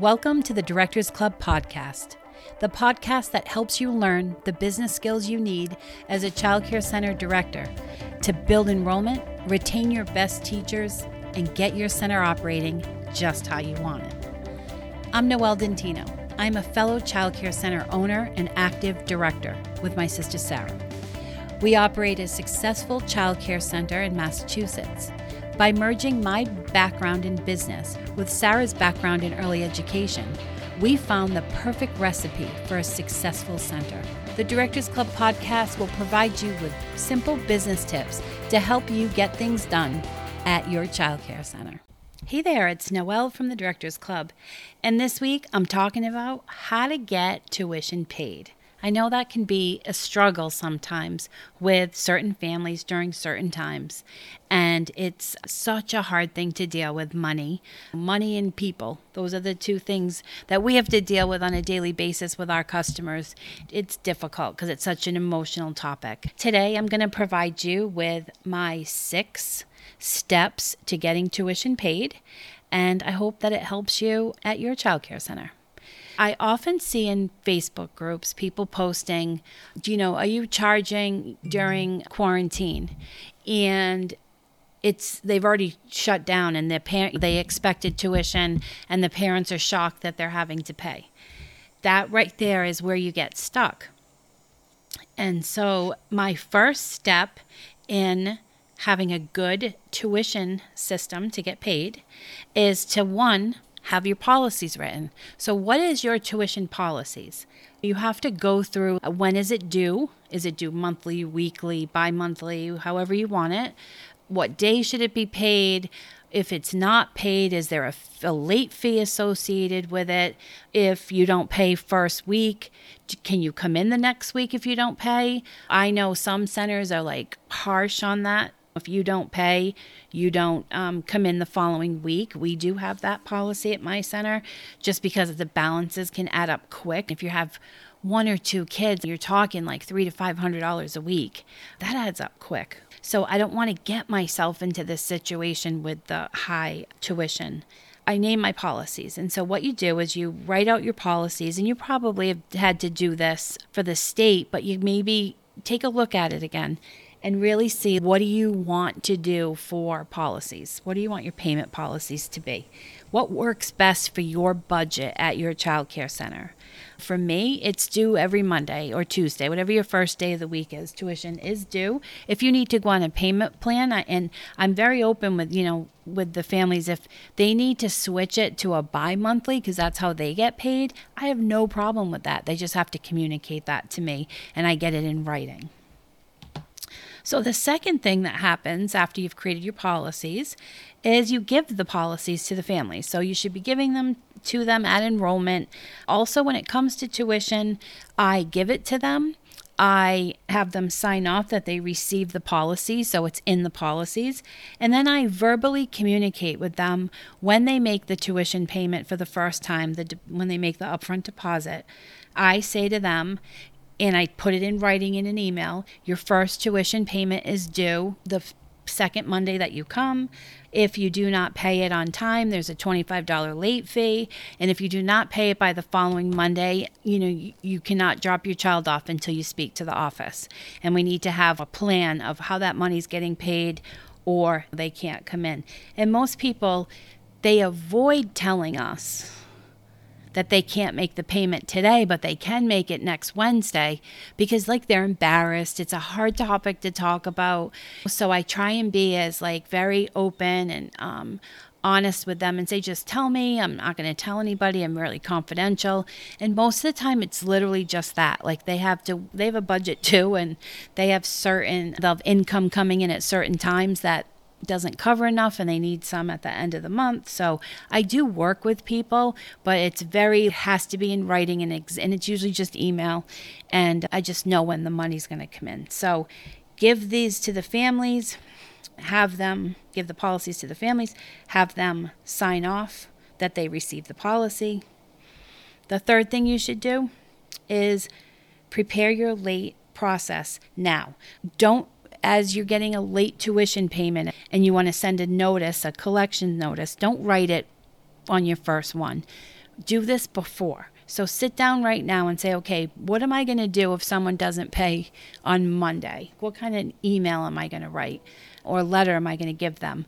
Welcome to the Directors Club podcast, the podcast that helps you learn the business skills you need as a childcare center director to build enrollment, retain your best teachers, and get your center operating just how you want it. I'm Noelle Dentino. I'm a fellow childcare center owner and active director with my sister Sarah. We operate a successful childcare center in Massachusetts. By merging my background in business with Sarah's background in early education, we found the perfect recipe for a successful center. The Directors Club podcast will provide you with simple business tips to help you get things done at your childcare center. Hey there, it's Noelle from the Directors Club, and this week I'm talking about how to get tuition paid. I know that can be a struggle sometimes with certain families during certain times, and it's such a hard thing to deal with, money and people. Those are the two things that we have to deal with on a daily basis with our customers. It's difficult because it's such an emotional topic. Today, I'm going to provide you with my 6 steps to getting tuition paid, and I hope that it helps you at your childcare center. I often see in Facebook groups people posting, are you charging during quarantine? And they've already shut down and they expected tuition and the parents are shocked that they're having to pay. That right there is where you get stuck. And so my first step in having a good tuition system to get paid is to, 1, have your policies written. So what is your tuition policies? You have to go through when is it due? Is it due monthly, weekly, bi-monthly, however you want it? What day should it be paid? If it's not paid, is there a late fee associated with it? If you don't pay first week, can you come in the next week if you don't pay? I know some centers are harsh on that. If you don't pay, you don't come in the following week. We do have that policy at my center just because the balances can add up quick. If you have 1 or 2 kids, you're talking $300 to $500 a week. That adds up quick. So I don't want to get myself into this situation with the high tuition. I name my policies. And so what you do is you write out your policies, and you probably have had to do this for the state, but you maybe take a look at it again and really see, what do you want to do for policies? What do you want your payment policies to be? What works best for your budget at your child care center? For me, it's due every Monday or Tuesday, whatever your first day of the week is. Tuition is due. If you need to go on a payment plan, and I'm very open with, with the families, if they need to switch it to a bi-monthly because that's how they get paid, I have no problem with that. They just have to communicate that to me, and I get it in writing. So the second thing that happens after you've created your policies is you give the policies to the families. So you should be giving them to them at enrollment. Also, when it comes to tuition, I give it to them. I have them sign off that they receive the policy, so it's in the policies. And then I verbally communicate with them when they make the tuition payment for the first time, when they make the upfront deposit. I say to them, and I put it in writing in an email, your first tuition payment is due the second Monday that you come. If you do not pay it on time, there's a $25 late fee. And if you do not pay it by the following Monday, you cannot drop your child off until you speak to the office. And we need to have a plan of how that money's getting paid, or they can't come in. And most people, they avoid telling us that they can't make the payment today, but they can make it next Wednesday because they're embarrassed. It's a hard topic to talk about. So I try and be as very open and honest with them and say, just tell me, I'm not going to tell anybody, I'm really confidential. And most of the time it's literally just that. They have a budget too, and they'll have income coming in at certain times that doesn't cover enough, and they need some at the end of the month. So I do work with people, but it has to be in writing, and it's usually just email, and I just know when the money's going to come in. So give these to the families, have them give the policies to the families, have them sign off that they receive the policy. The third thing you should do is prepare your late process now. As you're getting a late tuition payment and you want to send a collection notice, don't write it on your first one. do this before. So sit down right now and say, okay, what am I going to do if someone doesn't pay on Monday? What kind of email am I going to write or letter am I going to give them?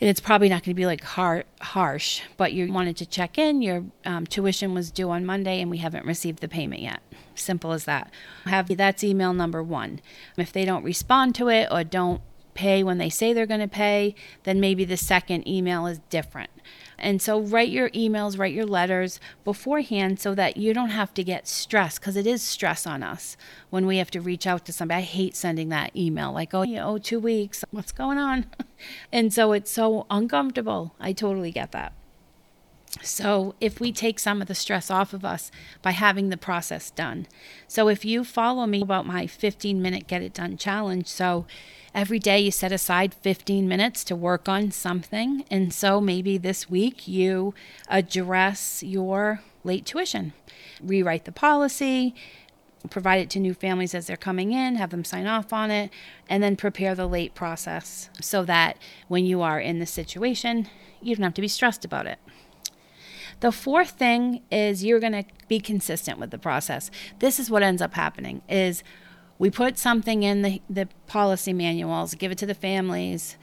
And it's probably not going to be like harsh, but you wanted to check in. Your tuition was due on Monday and we haven't received the payment yet. Simple as that. That's email number one. If they don't respond to it or don't pay when they say they're going to pay, then maybe the second email is different. And so write your emails, write your letters beforehand so that you don't have to get stressed, because it is stress on us when we have to reach out to somebody. I hate sending that email like, oh, you owe 2 weeks, what's going on? And so it's so uncomfortable. I totally get that. So if we take some of the stress off of us by having the process done. So if you follow me about my 15-minute Get It Done challenge, so every day you set aside 15 minutes to work on something. And so maybe this week you address your late tuition, rewrite the policy, provide it to new families as they're coming in, have them sign off on it, and then prepare the late process so that when you are in the situation, you don't have to be stressed about it. The fourth thing is you're going to be consistent with the process. This is what ends up happening is we put something in the policy manuals, give it to the families,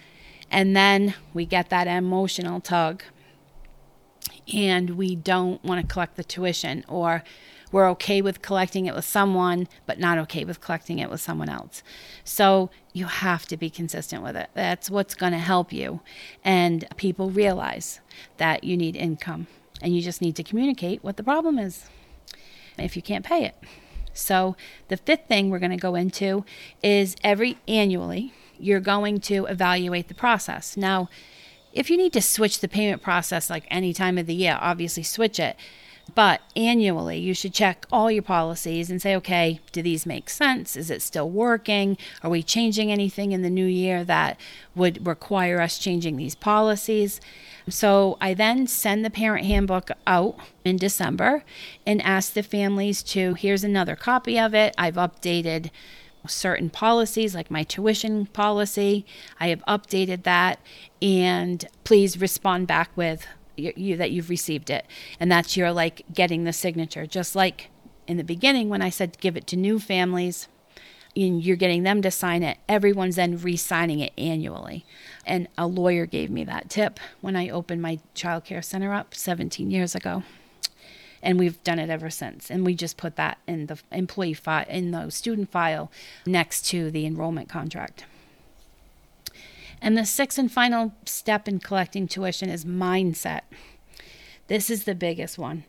and then we get that emotional tug and we don't want to collect the tuition, or we're okay with collecting it with someone but not okay with collecting it with someone else. So you have to be consistent with it. That's what's going to help you. And people realize that you need income. And you just need to communicate what the problem is if you can't pay it. So the fifth thing we're going to go into is annually, you're going to evaluate the process. Now, if you need to switch the payment process like any time of the year, obviously switch it. But annually, you should check all your policies and say, okay, do these make sense? Is it still working? Are we changing anything in the new year that would require us changing these policies? So I then send the parent handbook out in December and ask the families to, here's another copy of it. I've updated certain policies, like my tuition policy. I have updated that, and please respond back with you that you've received it. And that's your like getting the signature. Just like in the beginning when I said give it to new families and you're getting them to sign it, everyone's then re-signing it annually. And a lawyer gave me that tip when I opened my child care center up 17 years ago. And we've done it ever since. And we just put that in the employee file, in the student file next to the enrollment contract. And the sixth and final step in collecting tuition is mindset. This is the biggest one.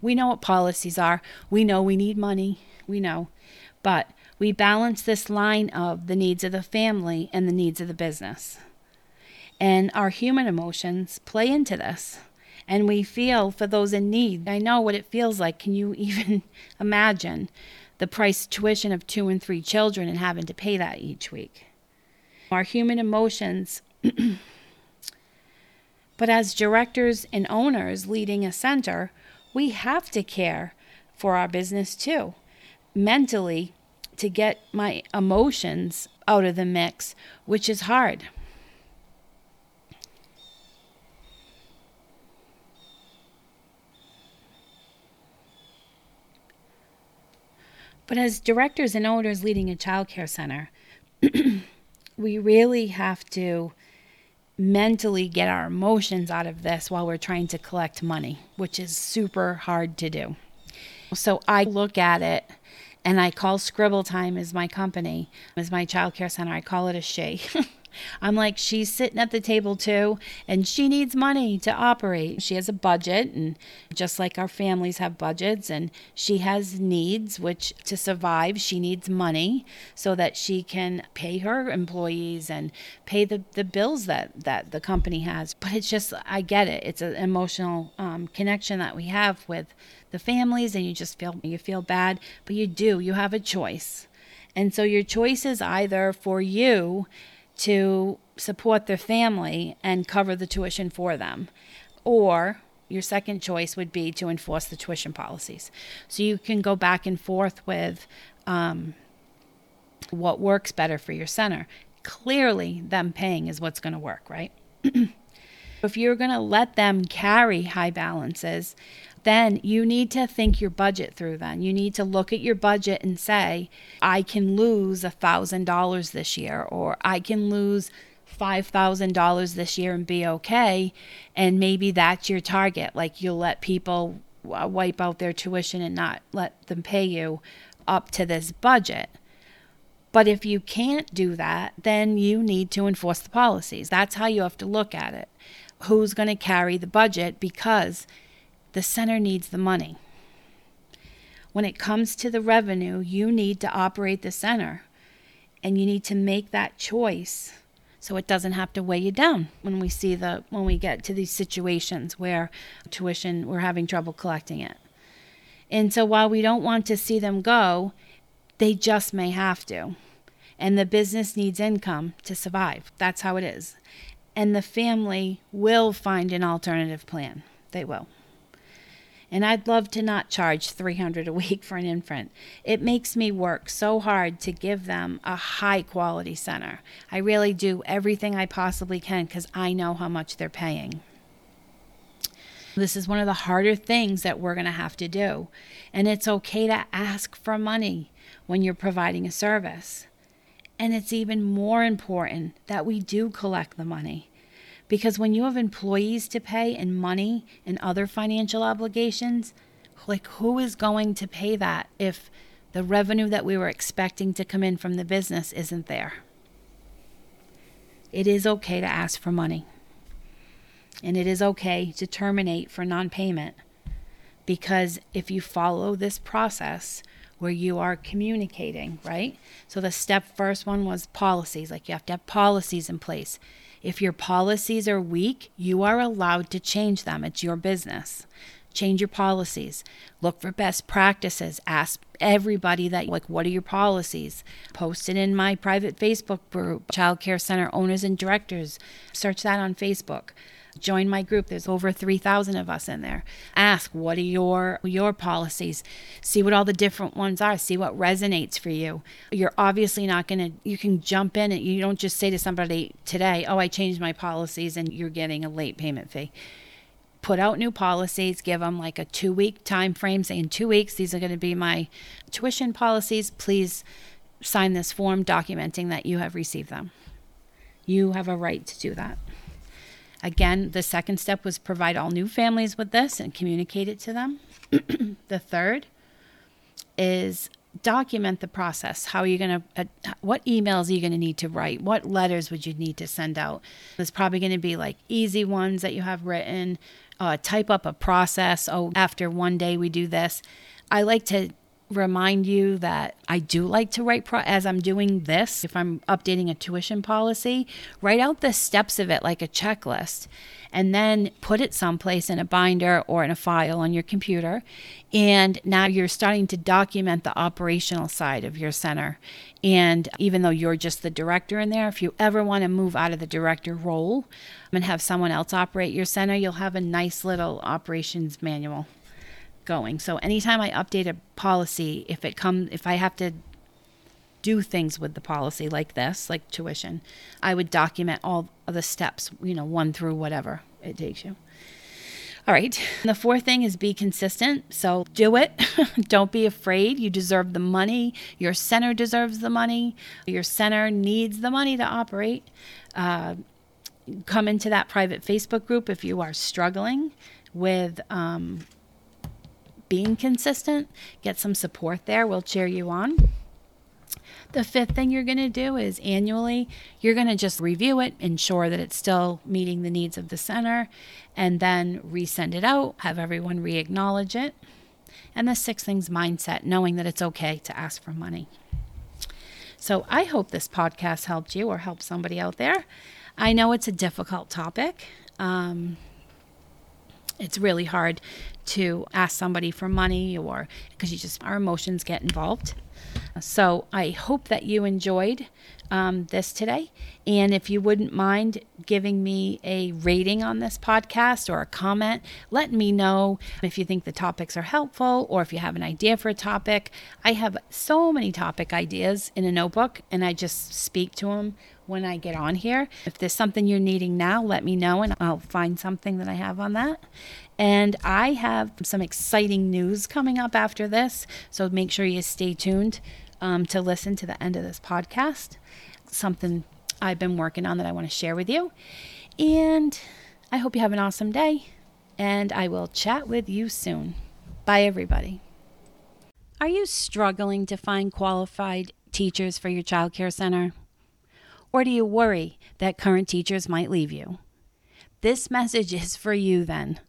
We know what policies are. We know we need money. We know. But we balance this line of the needs of the family and the needs of the business. And our human emotions play into this. And we feel for those in need. I know what it feels like. Can you even imagine the price tuition of 2 and 3 children and having to pay that each week? Our human emotions. But as directors and owners leading a center, we have to care for our business too. Mentally, to get my emotions out of the mix, which is hard. But as directors and owners leading a child care center, we really have to mentally get our emotions out of this while we're trying to collect money, which is super hard to do. So I look at it and I call Scribble Time is my company, is my child care center. I call it a she. I'm like, she's sitting at the table too, and she needs money to operate. She has a budget, and just like our families have budgets, and she has needs, which to survive, she needs money so that she can pay her employees and pay the bills that the company has. But it's just, I get it. It's an emotional connection that we have with the families, and you just feel bad, but you do. You have a choice. And so your choice is either for you to support their family and cover the tuition for them, or your second choice would be to enforce the tuition policies. So you can go back and forth with what works better for your center. Clearly, them paying is what's going to work, right? If you're going to let them carry high balances, then you need to think your budget through then. You need to look at your budget and say, I can lose $1,000 this year, or I can lose $5,000 this year and be okay. And maybe that's your target. Like, you'll let people wipe out their tuition and not let them pay you up to this budget. But if you can't do that, then you need to enforce the policies. That's how you have to look at it. Who's going to carry the budget? Because the center needs the money. When it comes to the revenue, you need to operate the center, and you need to make that choice so it doesn't have to weigh you down when we get to these situations where tuition, we're having trouble collecting it. And so while we don't want to see them go, they just may have to. And the business needs income to survive. That's how it is. And the family will find an alternative plan. They will. And I'd love to not charge $300 a week for an infant. It makes me work so hard to give them a high quality center. I really do everything I possibly can because I know how much they're paying. This is one of the harder things that we're going to have to do. And it's okay to ask for money when you're providing a service. And it's even more important that we do collect the money. Because when you have employees to pay and money and other financial obligations, like, who is going to pay that if the revenue that we were expecting to come in from the business isn't there? It is okay to ask for money. And it is okay to terminate for non-payment. Because if you follow this process where you are communicating, right? So the step first one was policies. Like, you have to have policies in place. If your policies are weak, you are allowed to change them. It's your business. Change your policies. Look for best practices. Ask everybody that, like, what are your policies? Post it in my private Facebook group, Child Care Center Owners and Directors. Search that on Facebook. Join my group. There's over 3,000 of us in there. Ask, what are your policies? See what all the different ones are. See what resonates for you. You're obviously not going to, you can jump in and you don't just say to somebody today, oh, I changed my policies and you're getting a late payment fee. Put out new policies, give them like a 2-week time frame, say in 2 weeks, these are going to be my tuition policies. Please sign this form documenting that you have received them. You have a right to do that. Again, the second step was provide all new families with this and communicate it to them. The third is document the process. How are you going to, what emails are you going to need to write? What letters would you need to send out? There's probably going to be like easy ones that you have written. Type up a process. Oh, after one day we do this. I like to remind you that I do like to write as I'm doing this, if I'm updating a tuition policy, write out the steps of it like a checklist, and then put it someplace in a binder or in a file on your computer. And now you're starting to document the operational side of your center. And even though you're just the director in there, if you ever want to move out of the director role and have someone else operate your center, you'll have a nice little operations manual going. So anytime I update a policy, if I have to do things with the policy like this, like tuition, I would document all of the steps, one through whatever it takes you. All right. The fourth thing is be consistent. So do it. Don't be afraid. You deserve the money. Your center deserves the money. Your center needs the money to operate. Come into that private Facebook group if you are struggling with being consistent. Get some support there. We'll cheer you on. The fifth thing you're going to do is annually, you're going to just review it, ensure that it's still meeting the needs of the center, and then resend it out, have everyone re-acknowledge it. And the sixth thing's mindset, knowing that it's okay to ask for money. So I hope this podcast helped you or helped somebody out there. I know it's a difficult topic. It's really hard to ask somebody for money or because our emotions get involved. So I hope that you enjoyed this today. And if you wouldn't mind giving me a rating on this podcast or a comment, let me know if you think the topics are helpful or if you have an idea for a topic. I have so many topic ideas in a notebook and I just speak to them when I get on here. If there's something you're needing now, let me know and I'll find something that I have on that. And I have some exciting news coming up after this, so make sure you stay tuned to listen to the end of this podcast. Something I've been working on that I want to share with you. And I hope you have an awesome day, and I will chat with you soon. Bye, everybody. Are you struggling to find qualified teachers for your childcare center? Or do you worry that current teachers might leave you? This message is for you then.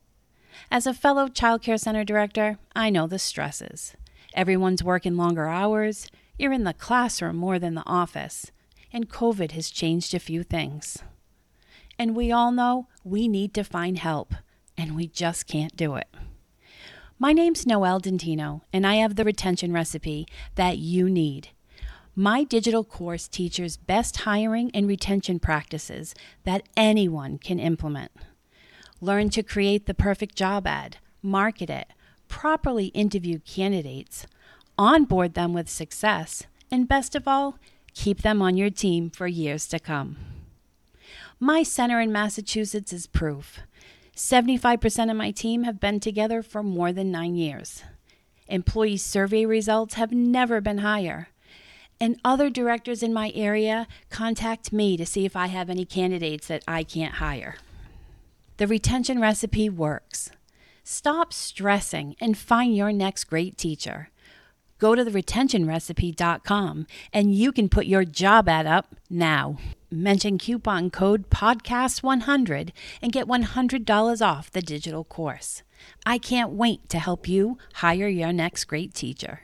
As a fellow childcare center director, I know the stresses. Everyone's working longer hours, you're in the classroom more than the office, and COVID has changed a few things. And we all know we need to find help, and we just can't do it. My name's Noelle Dentino, and I have the retention recipe that you need. My digital course teaches best hiring and retention practices that anyone can implement. Learn to create the perfect job ad, market it, properly interview candidates, onboard them with success, and best of all, keep them on your team for years to come. My center in Massachusetts is proof. 75% of my team have been together for more than 9 years. Employee survey results have never been higher. And other directors in my area contact me to see if I have any candidates that I can't hire. The retention recipe works. Stop stressing and find your next great teacher. Go to theretentionrecipe.com and you can put your job ad up now. Mention coupon code PODCAST100 and get $100 off the digital course. I can't wait to help you hire your next great teacher.